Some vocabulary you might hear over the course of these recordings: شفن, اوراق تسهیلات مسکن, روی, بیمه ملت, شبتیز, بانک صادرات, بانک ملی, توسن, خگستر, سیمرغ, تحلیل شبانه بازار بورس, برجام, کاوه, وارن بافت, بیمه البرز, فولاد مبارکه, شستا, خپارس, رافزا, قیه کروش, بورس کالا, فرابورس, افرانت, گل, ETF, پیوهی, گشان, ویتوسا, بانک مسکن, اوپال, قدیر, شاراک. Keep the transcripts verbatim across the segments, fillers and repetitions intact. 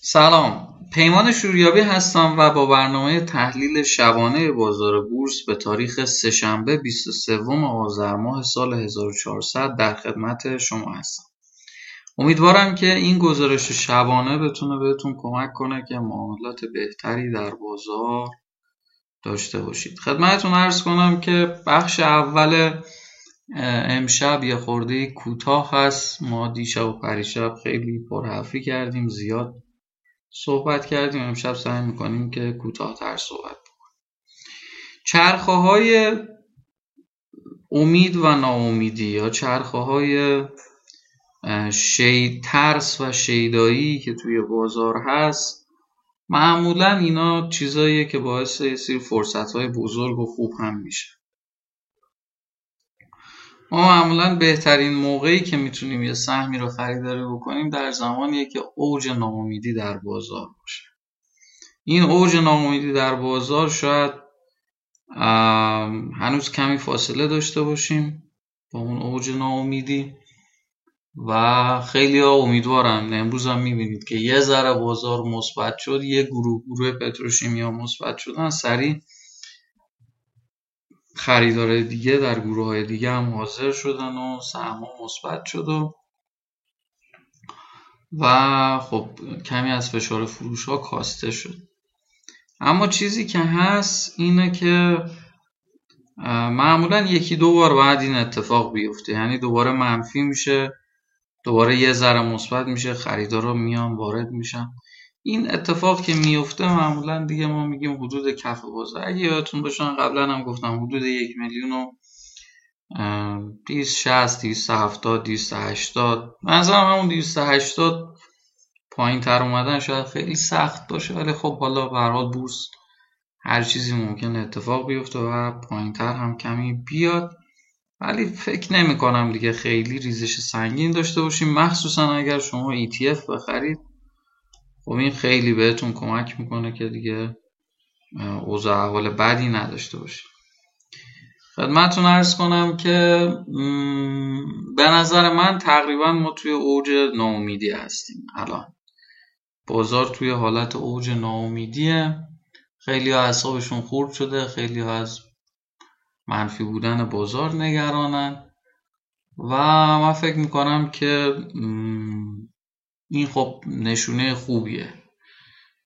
سلام، پیمان شوریابی هستم و با برنامه تحلیل شبانه بازار بورس به تاریخ سه‌شنبه بیست و سوم آذر ماه سال هزار و چهارصد در خدمت شما هستم. امیدوارم که این گزارش شبانه بتونه بهتون کمک کنه که معاملات بهتری در بازار داشته باشید. خدمتتون عرض کنم که بخش اول امشب یه خورده کوتاه هست. ما دیشب و پریشب خیلی پرحرفی کردیم، زیاد صحبت کردیم، امشب سعی میکنیم که کوتاه‌تر صحبت بکنیم. چرخه‌های امید و ناامیدی یا چرخه‌های شی ترس و شیدایی که توی بازار هست، معمولا اینا چیزاییه که باعث یه سری فرصت‌های بزرگ و خوب هم میشه. ما معمولا بهترین موقعی که میتونیم یه سهمی رو خریداری بکنیم در زمانیه که اوج ناامیدی در بازار باشه. این اوج ناامیدی در بازار شاید هنوز کمی فاصله داشته باشیم با اون اوج ناامیدی و خیلی ها امیدوارم. امروز هم میبینید که یه ذره بازار مثبت شد، یه گروه گروه پتروشیمیا مثبت شدن، سریع خریدار دیگه در گروه های دیگه هم حاضر شدن و سهم ها مثبت شد و, و خب کمی از فشار فروش ها کاسته شد. اما چیزی که هست اینه که معمولا یکی دو بار بعد این اتفاق بیفته، یعنی دوباره منفی میشه، دوباره یه ذره مثبت میشه، خریدارا میان وارد میشن. این اتفاق که میفته معمولا دیگه ما میگیم حدود کف بازار. اگه یادتون باشه قبلا هم گفتم حدود یک میلیون و دویست و شصت، دویست و هفتاد، دویست و هشتاد. منظورم همون دویست و هشتاد پایین تر اومدن شاید خیلی سخت باشه، ولی خب حالا به هر حال بورس هر چیزی ممکنه اتفاق بیفته و پایین تر هم کمی بیاد، ولی فکر نمی کنم دیگه خیلی ریزش سنگین داشته باشیم، مخصوصا اگر شما ای تی اف بخرید. خب این خیلی بهتون کمک میکنه که دیگه اوضاع احوال بدی نداشته باشه. خدمتتون عرض کنم که به نظر من تقریبا ما توی اوج ناامیدی هستیم. الان بازار توی حالت اوج ناامیدیه، خیلی ها اعصابشون خورد شده، خیلی ها از منفی بودن بازار نگرانن و من فکر میکنم که این خب نشونه خوبیه.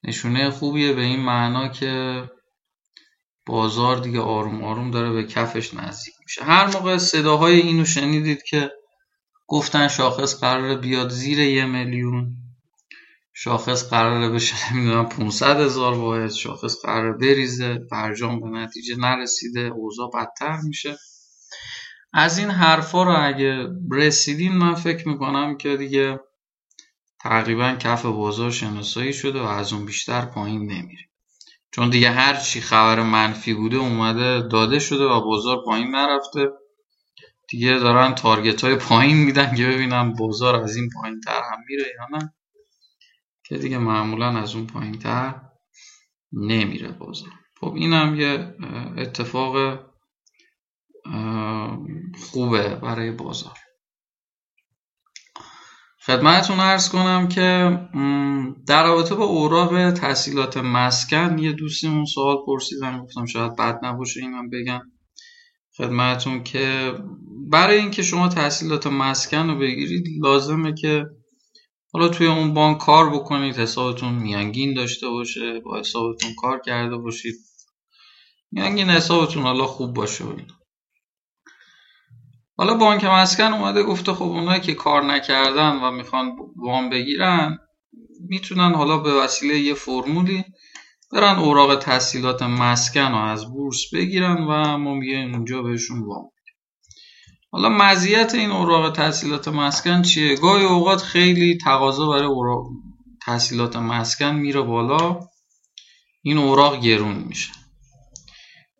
نشونه خوبیه به این معنا که بازار دیگه آروم آروم داره به کفش نزدیک میشه. هر موقع صداهای اینو شنیدید که گفتن شاخص قراره بیاد زیر یه میلیون، شاخص قراره بشه نمیدونم پانصد هزار واحد، شاخص قراره بریزه، برجام به نتیجه نرسیده، اوضاع بدتر میشه، از این حرفا رو اگه رسیدین من فکر میکنم که دیگه تقریبا کف بازار شناسایی شده و از اون بیشتر پایین نمیره، چون دیگه هر چی خبر منفی بوده اومده داده شده و بازار پایین نرفته. دیگه دارن تارگت های پایین میدن که ببینم بازار از این پایین تر هم میره یا نه، که دیگه معمولا از اون پایین تر نمیره بازار. خب این هم یه اتفاق خوبه برای بازار. خدمتتون عرض کنم که در رابطه با اوراق تسهیلات مسکن یه دوستیمون سوال پرسیدن، گفتم شاید بد نباشه اینم بگم خدمتتون که برای اینکه شما تسهیلات مسکن رو بگیرید لازمه که حالا توی اون بانک کار بکنید، حسابتون میانگین داشته باشه، با حسابتون کار کرده باشید، میانگین حسابتون حالا خوب باشه. حالا بانک مسکن اومده گفته خب اونایی که کار نکردن و میخوان وام بگیرن میتونن حالا به وسیله یه فرمولی برن اوراق تسهیلات مسکن رو از بورس بگیرن و ما میگیم اونجا بهشون وام بدیم. حالا مزیت این اوراق تسهیلات مسکن چیه؟ گاهی اوقات خیلی تقاضا برای اوراق تسهیلات مسکن میره بالا، این اوراق گرون میشه.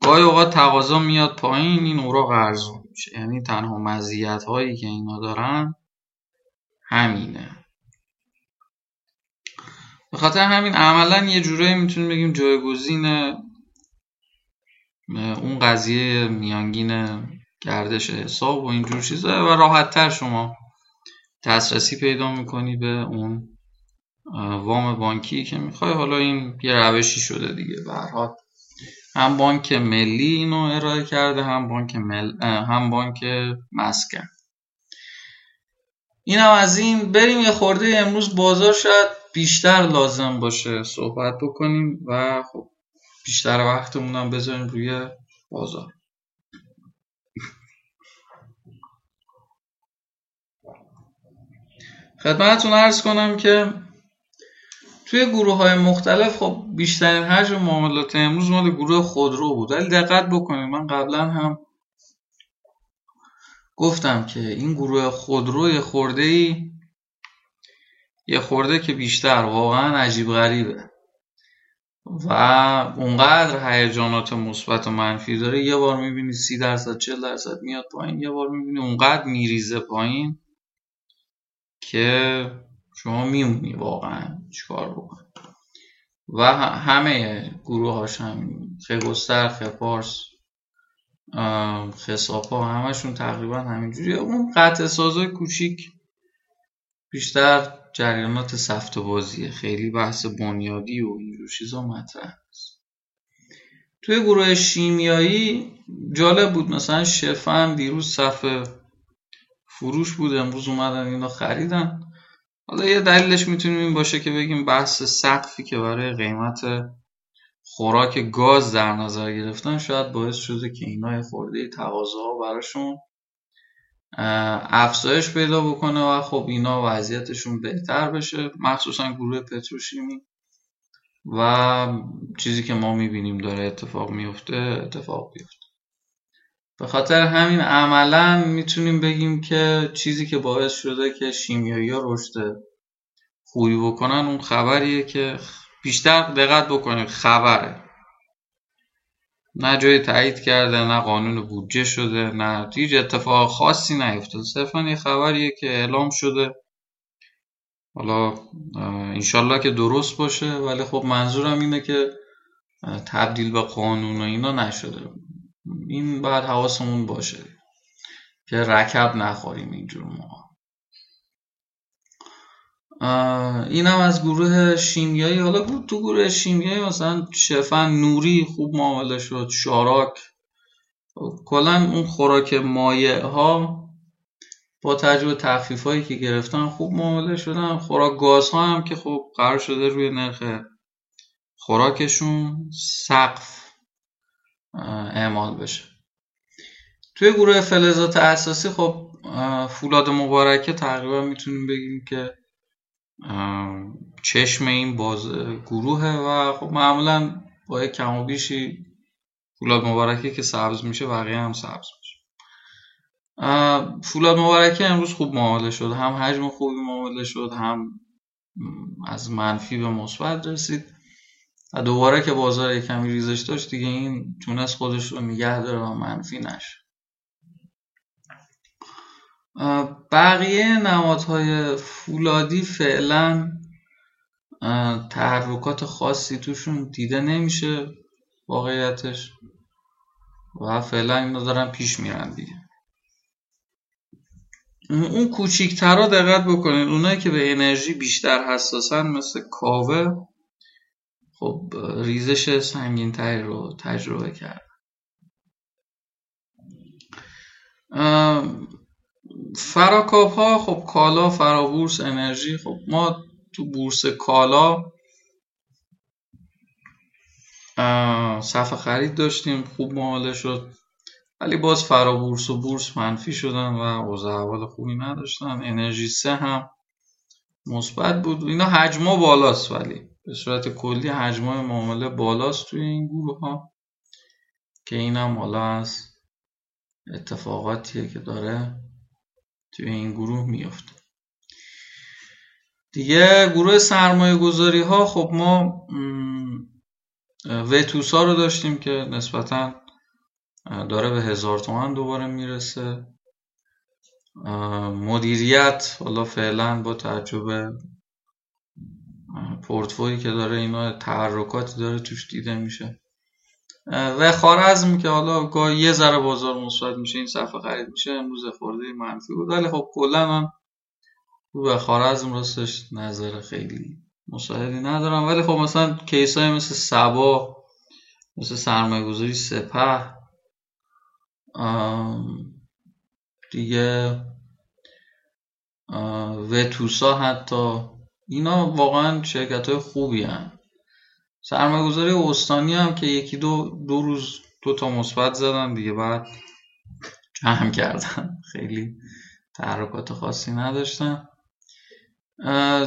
گاهی اوقات تقاضا میاد پایین، این اوراق ارزون. یعنی تنها مزیت هایی که اینا دارن همینه. به خاطر همین عملا یه جورایی میتونیم بگیم جایگزین اون قضیه میانگین گردش حساب و اینجور چیزه و راحت تر شما دسترسی پیدا میکنی به اون وام بانکی که میخوای، حالا این یه روشی شده دیگه. به هر حال هم بانک ملی اینو ارائه کرده، هم بانک مل... هم بانک مسکن. اینم از این. بریم یه خورده امروز بازار شاید بیشتر لازم باشه صحبت بکنیم و خب بیشتر وقتمون هم بذاریم روی بازار. خدمتتون عرض کنم که توی گروه‌های مختلف خب بیشترین حجم معاملات امروز مال گروه خودرو بود. ولی دقت بکنید، من قبلا هم گفتم که این گروه خودرو یه خورده‌ای یه خورده که بیشتر واقعا عجیب غریبه و اونقدر هیجانات مثبت و منفی داره. یه بار می‌بینی سی درصد چهل درصد میاد پایین، یه بار می‌بینی اونقدر میریزه پایین که شما میمونی واقعا چیکار بکنی. و همه گروه هاش همین، خگستر، خپارس، خساپا، همشون تقریبا همینجوریه. اون قطع سازای کوچیک بیشتر جریانات سفت بازیه، خیلی بحث بنیادی و اینجور چیزا مطرح نیست. توی گروه شیمیایی جالب بود، مثلا شفن دیروز صف فروش بود، امروز اومدن اینو خریدن. حالا یه دلیلش میتونیم این باشه که بگیم بحث سقفی که برای قیمت خوراک گاز در نظر گرفتن شاید باعث شده که اینا یه خورده تقاضاها براشون افزایش پیدا بکنه و خب اینا وضعیتشون بهتر بشه، مخصوصا گروه پتروشیمی. و چیزی که ما میبینیم داره اتفاق میفته اتفاق بیفته. به خاطر همین عملا میتونیم بگیم که چیزی که باعث شده که شیمیایی‌ها رشد خوبی بکنن اون خبریه که بیشتر دقت بکنید، خبره، نه جای تایید کرده، نه قانون بودجه شده، نه هیچ اتفاق خاصی نیفتاده، صرفا یه خبریه که اعلام شده. حالا انشالله که درست باشه، ولی خب منظورم اینه که تبدیل به قانون و اینا نشده. این باید حواسمون باشه که رکب نخوریم اینجور موقع. اینم از گروه شیمیایی. حالا بود تو گروه شیمیایی مثلا شفن نوری خوب معامله شد، شاراک، کلا اون خوراک مایع ها با تجربه تخفیف هایی که گرفتن خوب معامله شدن. خوراک گاز ها هم که خب قرار شده روی نرخ خوراکشون سقف اعمال بشه. توی گروه فلزات اساسی خب فولاد مبارکه تقریبا میتونیم بگیم که چشم این باز گروهه و خب معمولا با یک کم و بیشی فولاد مبارکه که سبز میشه بقیه هم سبز میشه. فولاد مبارکه امروز خوب معامله شد، هم حجم خوبی معامله شد، هم از منفی به مثبت رسید. دوباره که بازار کمی ریزش داشت دیگه این تونست خودش رو نگه داره و منفی نشه. بقیه نمادهای فولادی فعلا تحرکات خاصی توشون دیده نمیشه واقعیتش و فعلا اینا دارن پیش میرن دیگه. اون کوچیکترها دقت بکنید، اونایی که به انرژی بیشتر حساسن مثل کاوه خب ریزش سنگین‌تری رو تجربه کرد. فراکاپ ها خب کالا، فرابورس، انرژی. خب ما تو بورس کالا صفحه خرید داشتیم، خوب معامله شد، ولی باز فرابورس و بورس منفی شدن و اوضاع احوال خوبی نداشتن. انرژی سه هم مثبت بود. اینا حجم‌ها بالاست، ولی به صورت کلی حجم‌های معامله بالاست توی این گروه ها که اینم حالا از اتفاقاتیه که داره توی این گروه میفته دیگه. گروه سرمایه گذاری ها خب ما ویتوسا رو داشتیم که نسبتا داره به هزار تومن دوباره میرسه. مدیریت حالا فعلا با تعجبه پورتفویی که داره اینا تحرکاتی داره توش دیده میشه. و خارزم که حالا گاه یه ذره بازار مثبت میشه این صفحه خرید میشه، امروز خورده منفی بود، ولی خب کلا من به خارزم راستش نظر خیلی مشاهدی ندارم، ولی خب مثلا کیسای مثل صبا، مثل سرمایه‌گذاری سپه، دیگه ویتوسا، حتی اینا واقعا شرکت‌های خوبی هستن. سرمایه‌گذاری استانی هم که یکی دو دو روز دو تا مثبت زدن دیگه، بعد جمع کردن، خیلی تحرکات خاصی نداشتن.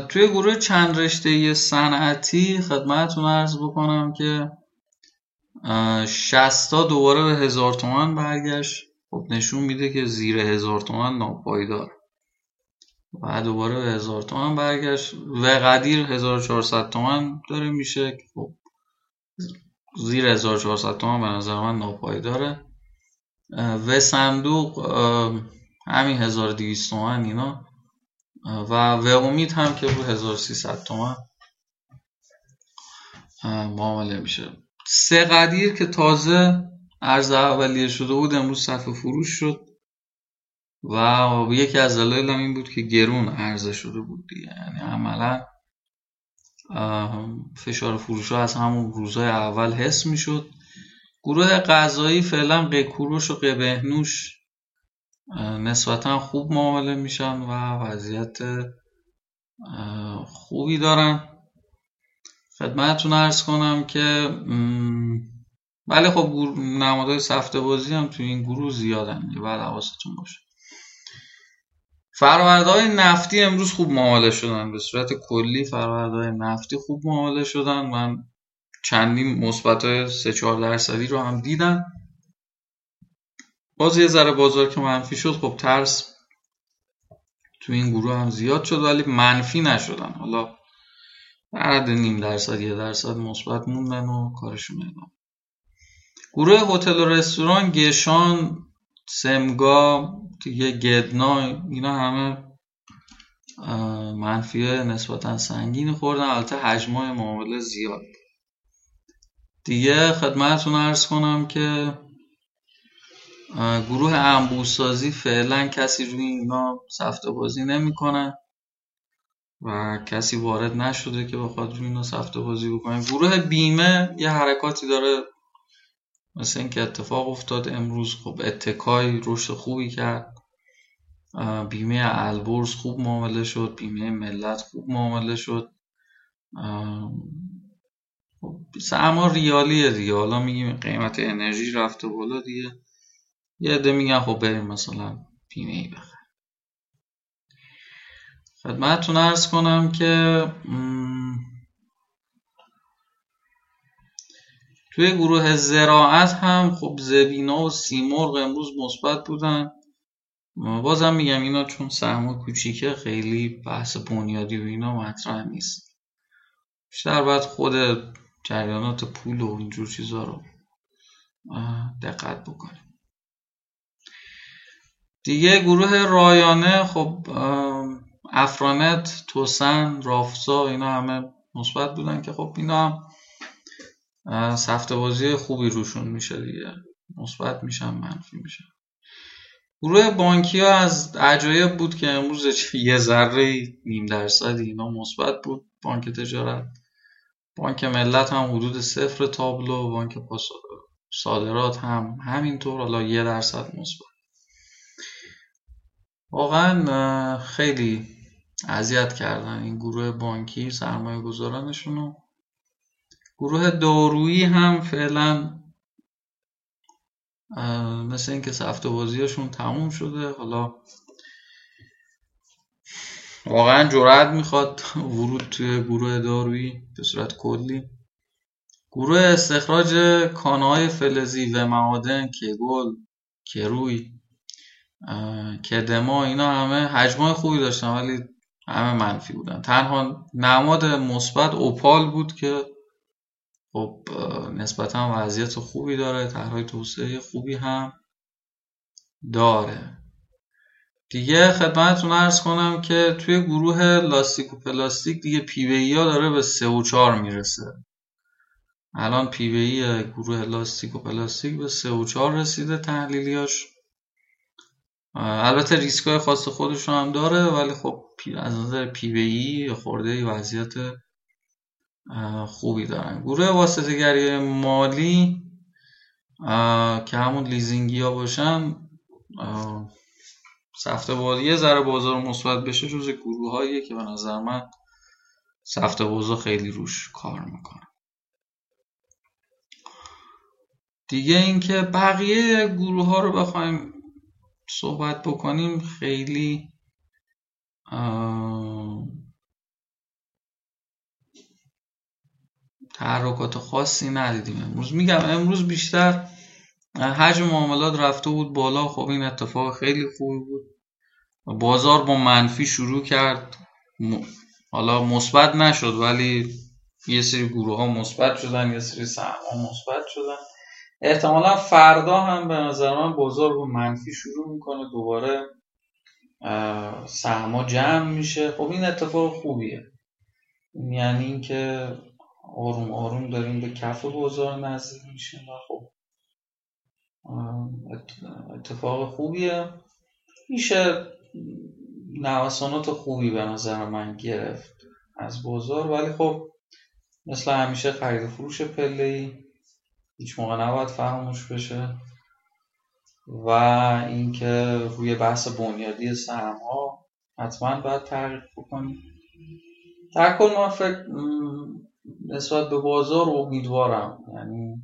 توی گروه چند رشته صنعتی خدمتتون عرض بکنم که شستا دوباره به هزار تومان برگشت. خب نشون میده که زیر هزار تومان ناپایدار، بعد دوباره به هزار تومان برگشت. و قدیر هزار و چهارصد تومان داره میشه، خب زیر هزار و چهارصد تومان به نظر من ناپایداره. و صندوق همین هزار و دویست تومان اینا، و و امید هم که رو هزار و سیصد تومان معامله میشه. سه قدیر که تازه ارز اولیه شده بود امروز صفحه فروش شد، و یکی از دلایل هم این بود که گرون عرضه شده بود دیگه، یعنی عملا فشار فروش ها از همون روزهای اول حس می شد. گروه غذایی فعلا قیه کروش و قیه بهنوش نسبتا خوب معامله میشن و وضعیت خوبی دارن. خدمتتون عرض کنم که ولی خب نمادهای سفته بازی هم توی این گروه زیادن، باید حواستون باشه. فرآوردهای نفتی امروز خوب معامله شدن، به صورت کلی فرآوردهای نفتی خوب معامله شدن. من چندین مثبت‌های سه چهار درصدی رو هم دیدم. باز یه ذره بازار که منفی شد، خب ترس تو این گروه هم زیاد شد ولی منفی نشدن، حالا بعد نیم درصد یه درصد مثبت موندن و کارشون ادامه. گروه هتل و رستوران، گشان، سمگا، دیگه گدنا، اینا همه منفیه نسبتا سنگین خوردن، البته حجم‌های معامله زیاد. دیگه خدمتتون عرض کنم که گروه انبوه‌سازی فعلا کسی روی اینا سفته بازی نمی‌کنه و کسی وارد نشده که بخواد روی اینا سفته بازی بکنه. گروه بیمه یه حرکاتی داره، مثل این که اتفاق افتاد امروز، خب اتکای رشد خوبی کرد. بیمه البرز خوب معامله شد، بیمه ملت خوب معامله شد. سهم ریالیه دیگه، حالا میگیم قیمت انرژی رفته بالا دیگه، یه عده میگن خب بریم مثلا بیمه ای بخریم. خدمتتون عرض کنم که توی گروه زراعت هم خب زبینا و سیمرغ امروز مثبت بودن. بازم میگم اینا چون سهم کوچیکه خیلی بحث بنیادی و اینا مطرح نیست، بیشتر باید خود جریانات پول و اینجور چیزا رو دقت بکنیم. دیگه گروه رایانه، خب افرانت، توسن، رافزا، اینا همه مثبت بودن که خب اینا هم سفته بازی خوبی روشون میشه دیگه، مثبت میشن منفی میشن. گروه بانکی ها از عجایب بود که امروز یه ذره نیم درصد اینا مثبت بود. بانک تجارت، بانک ملت هم حدود صفر تابلو، بانک صادرات هم همینطور، حالا یه درصد مثبت. واقعا خیلی اذیت کردن این گروه بانکی سرمایه گذارانشونو. گروه دارویی هم فعلا مثل این که سفته بازیشون تموم شده، حالا واقعا جرأت میخواد ورود توی گروه دارویی به صورت کلی. گروه استخراج کانهای فلزی و معادن، که گل، که روی، که دما، اینا همه حجمای خوبی داشتن ولی همه منفی بودن. تنها نماد مثبت اوپال بود که خب نسبتا وضعیت خوبی داره، طرح‌های توسعه خوبی هم داره. دیگه خدمتتون عرض کنم که توی گروه لاستیک و پلاستیک دیگه پیوهی ها داره به سه و چهار میرسه. الان پیوهی گروه لاستیک و پلاستیک به سه و چهار رسیده تحلیلیاش. البته ریسکای خاص خودش هم داره ولی خب از نظر پیوهی خورده وضعیت خوبی دارن. گروه واسطه‌گری مالی که همون لیزینگی ها باشن، هفته بعد یه ذره بازار مثبت بشه، جز گروه هاییه که به نظر من هفته بعد خیلی روش کار میکنه. دیگه اینکه بقیه گروه ها رو بخوایم صحبت بکنیم خیلی تحرکات خاصی ندیدیم امروز. میگم امروز بیشتر حجم معاملات رفته بود بالا، خب این اتفاق خیلی خوبی بود. بازار با منفی شروع کرد، م... حالا مثبت نشد ولی یه سری گروه ها مثبت شدن، یه سری سهم ها مثبت شدن. احتمالا فردا هم به نظر من بازار با منفی شروع میکنه، دوباره سهم ها جمع میشه. خب این اتفاق خوبیه، یعنی اینکه آروم آروم داریم به کف بازار نزدیک میشیم و خب اتفاق خوبیه. میشه نوسانات خوبی به نظر من گرفت از بازار، ولی خب مثل همیشه خرید و فروش پله‌ای هیچ موقع نباید فراموش بشه. و اینکه روی بحث بنیادی سهم ها حتما باید تحقیق بکنیم. تا کنم من فکر نسبت به بازار امیدوارم، یعنی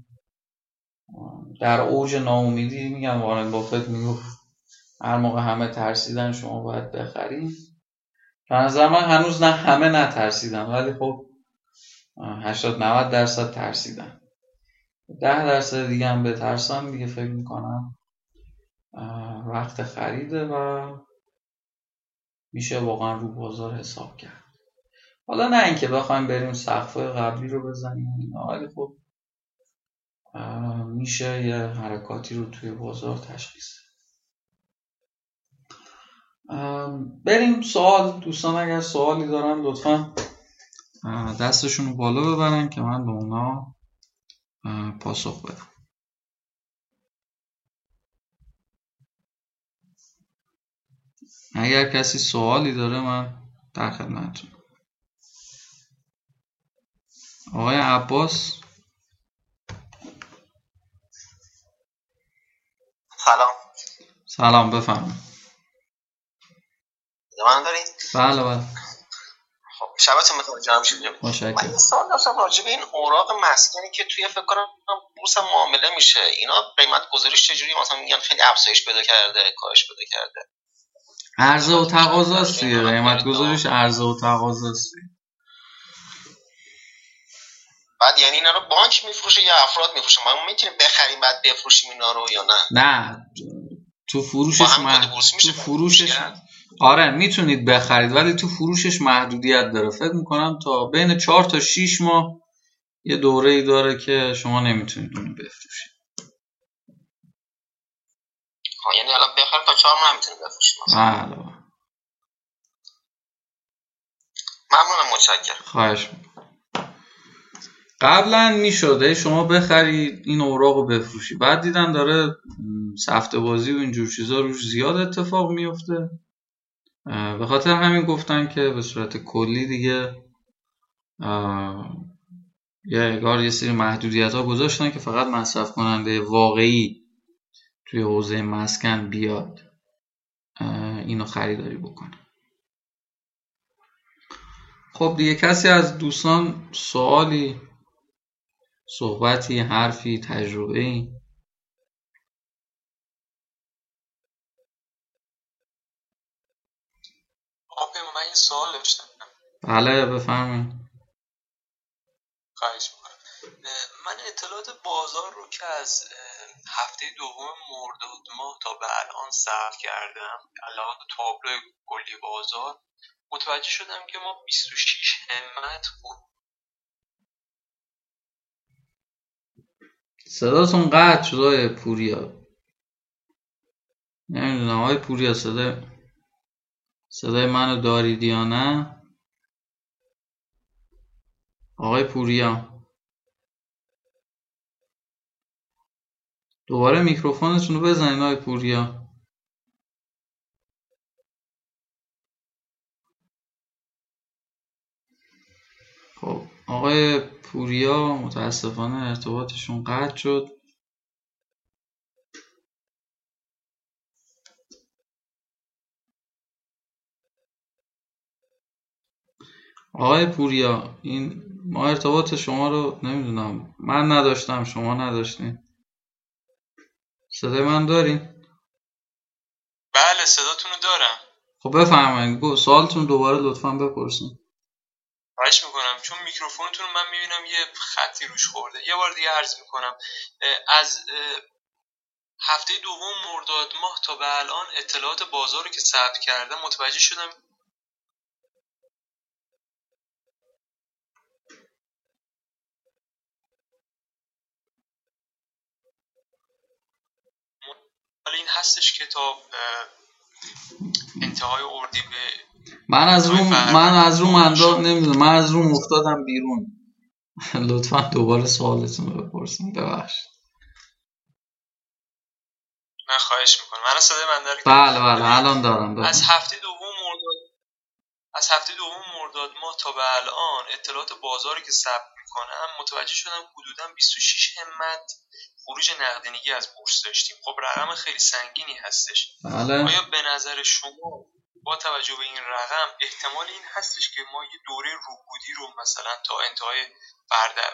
در اوج ناامیدی میگم وارن بافت میگفت هر موقع همه ترسیدن شما باید بخرید. به نظر من هنوز نه همه نترسیدن، ولی خب هشتاد نود درصد ترسیدن. ده درصد دیگه هم بترسم دیگه فکر میکنم وقت خریده و میشه واقعا رو بازار حساب کرد. حالا نه اینکه بخوایم بریم سقف قبلی رو بزنیم، ولی خب میشه یه حرکاتی رو توی بازار تشخیص. بریم سوال. دوستان اگر سوالی دارن لطفا دستشون رو بالا ببرن که من به اونا پاسخ بدم. اگر کسی سوالی داره من در خدمتتون. آقای عباس، سلام. سلام، بفرمایید. زمان دارید؟ بله بله. خب شبتون بخیر جناب شیرین. متشکرم. من سوال داشتم راجع به این اوراق مسکنی که توی فکر کنم بورس معامله میشه. اینا قیمت گذاریش چجوری؟ مثلا میگن خیلی افزایش پیدا کرده، کاهش پیدا کرده. عرضه و تقاضا است دیگه. قیمت گذاریش عرضه و تقاضا است. بعد یعنی اینا رو بانک میفروشه یا افراد میفروشه؟ ما میتونیم بخریم بعد بفروشیم اینا رو یا نه؟ نه، تو فروشش محدود تو فروشش آره میتونید بخرید، ولی تو فروشش محدودیت داره. فکر میکنم تا بین چهار تا شش ماه یه دوره‌ای داره که شما نمیتونید بفروشید. ها یعنی الان بخریم تا چهار ماه نمیتونید بفروشید. بله. ممنونم، متشکرم. خواهش می‌کنم. قبلا میشده شما بخرید این اوراق رو بفروشی، بعد دیدن داره سفته بازی و اینجور چیزا روش زیاد اتفاق میفته، به خاطر همین گفتن که به صورت کلی دیگه یه گار یه سری محدودیت ها گذاشتن که فقط مصرف کننده واقعی توی حوزه مسکن بیاد اینو خریداری بکنه. خب دیگه کسی از دوستان سوالی، صحبتی، حرفی، تجربه‌ای؟ آقا من یه سوال داشتم. بله بفرمایید. خواهش می‌کنم. من اطلاعات بازار رو که از هفته دوم مرداد ماه تا به الان ثبت کردم علاوه بر تابلو کلی بازار، متوجه شدم که ما بیست و شش قیمت بود. صداتون قطع شد آقای پوریا. نمیدونم آقای پوریا صدای صدای منو دارید یا نه؟ آقای پوریا دوباره میکروفونتون رو بزنید. آقای پوریا خب آقای پوریا متاسفانه ارتباطشون قطع شد. آقای پوریا، این ما ارتباط شما رو نمیدونم، من نداشتم شما نداشتین. صدای من دارین؟ بله صداتون رو دارم. خب بفرمایید سوالتون دوباره لطفاً بپرسین. خواهش میکنم، چون میکروفونتون من میبینم یه خطی روش خورده. یه بار دیگه عرض میکنم، از هفته دوم مرداد ماه تا به الان اطلاعات بازار رو که ثبت کردم متوجه شدم این هستش که تا انتهای اردی به من از روم من از روم انداخت نمیدونم من از روم افتادم بیرون. لطفا دوباره سوالتون رو بپرسین. ببخشید. من خواهش میکنم. من از صدای من دارم؟ بله بله الان دارم. دارم. از هفته دوم مرداد از هفته دوم مرداد ماه تا به الان اطلاعات بازاری که ثبت میکنم متوجه شدم حدوداً بیست و شش همت خروج نقدینگی از بورس داشتیم. خب رقم خیلی سنگینی هستش. بله. آیا به نظر شما با توجه به این رقم احتمال این هستش که ما یه دوره رکودی رو مثلا تا انتهای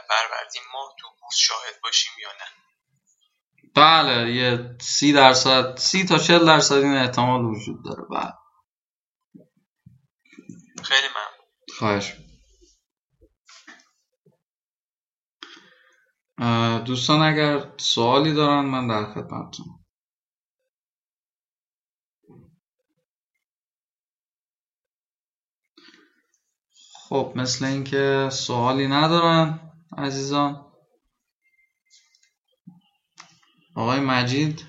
فروردین ماه تو بورس شاهد باشیم یا نه؟ بله، یه سی درصد سی تا چهل درصد این احتمال وجود داره. بله. خیلی ممنون. خواهش. دوستان اگر سوالی دارن من در خدمتتون. خب مثل اینکه سوالی ندارن عزیزان. آقای مجید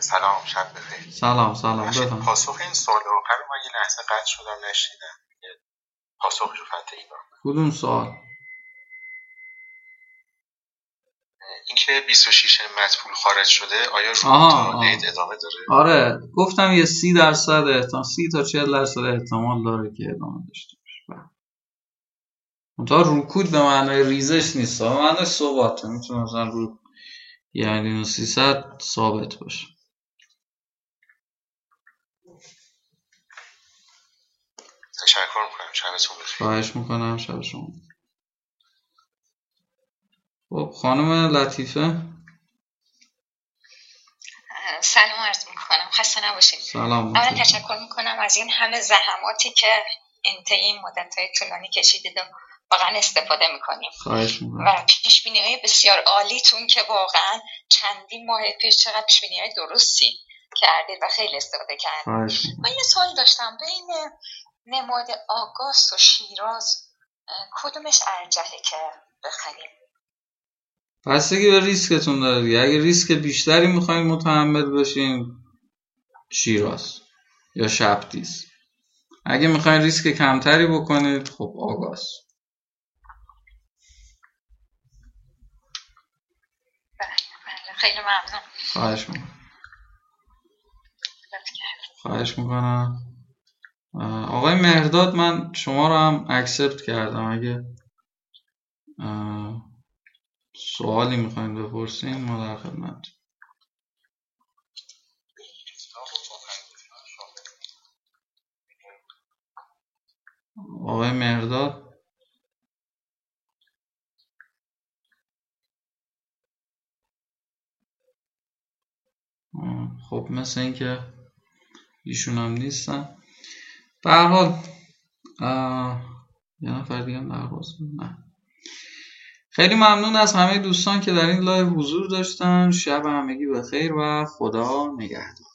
سلام، شب بخیر. سلام سلام بفرمایید. پاسخ این سوال آخر من یه لحظه قطع شدم نشیدم. پاسخ رو فتحی دارم. کدوم سوال؟ اینکه بیست و شش همت پول خارج شده آیا رو دید ادامه داره؟ آره گفتم یه سی درصد احتمال سی تا چهل درصد احتمال داره که ادامه داشته باشه. منتها رکود به معنای ریزش نیست، به معنای ثبات. میتونه مثلا رو یعنی سیصد ثابت باشه. تشکر میکنم، شبتون بخیر. خواهش میکنم، شب شما. خب خانم لطیفه سلام عرض میکنم، خسته نباشید. سلام. اولا تشکر میکنم از این همه زحماتی که انتهای این مدتهای طولانی کشیدید و واقعا استفاده میکنیم. خواهش میکنم. و پیش بینی های بسیار عالیتون که واقعا چندین ماه پیش چقدر پیش بینی های درستی کردید و خیلی استفاده کردید. من یه سوال داشتم، بین نماد آگاست و شیراز کدومش ارجحه که بخریم؟ پس دیگه به ریسکتون داره دیگه. اگه ریسک بیشتری میخوایم متحمل بشیم شیراز یا شبتیز. اگه میخواین ریسک کمتری بکنید خب آگاست. خیلی ممنون. خواهش میکنم. خواهش میکنم. آقای مهرداد من شما رو هم اکسپت کردم. اگه سوالی میخواین بپرسین ما در خدمت. آقای مهرداد خب مثل این که ایشون هم نیستن. به هر حال یه نفر دیگه هم درخواست نه. خیلی ممنون از همه دوستان که در این لایو حضور داشتن. شب همگی بخیر و خدا نگهدار.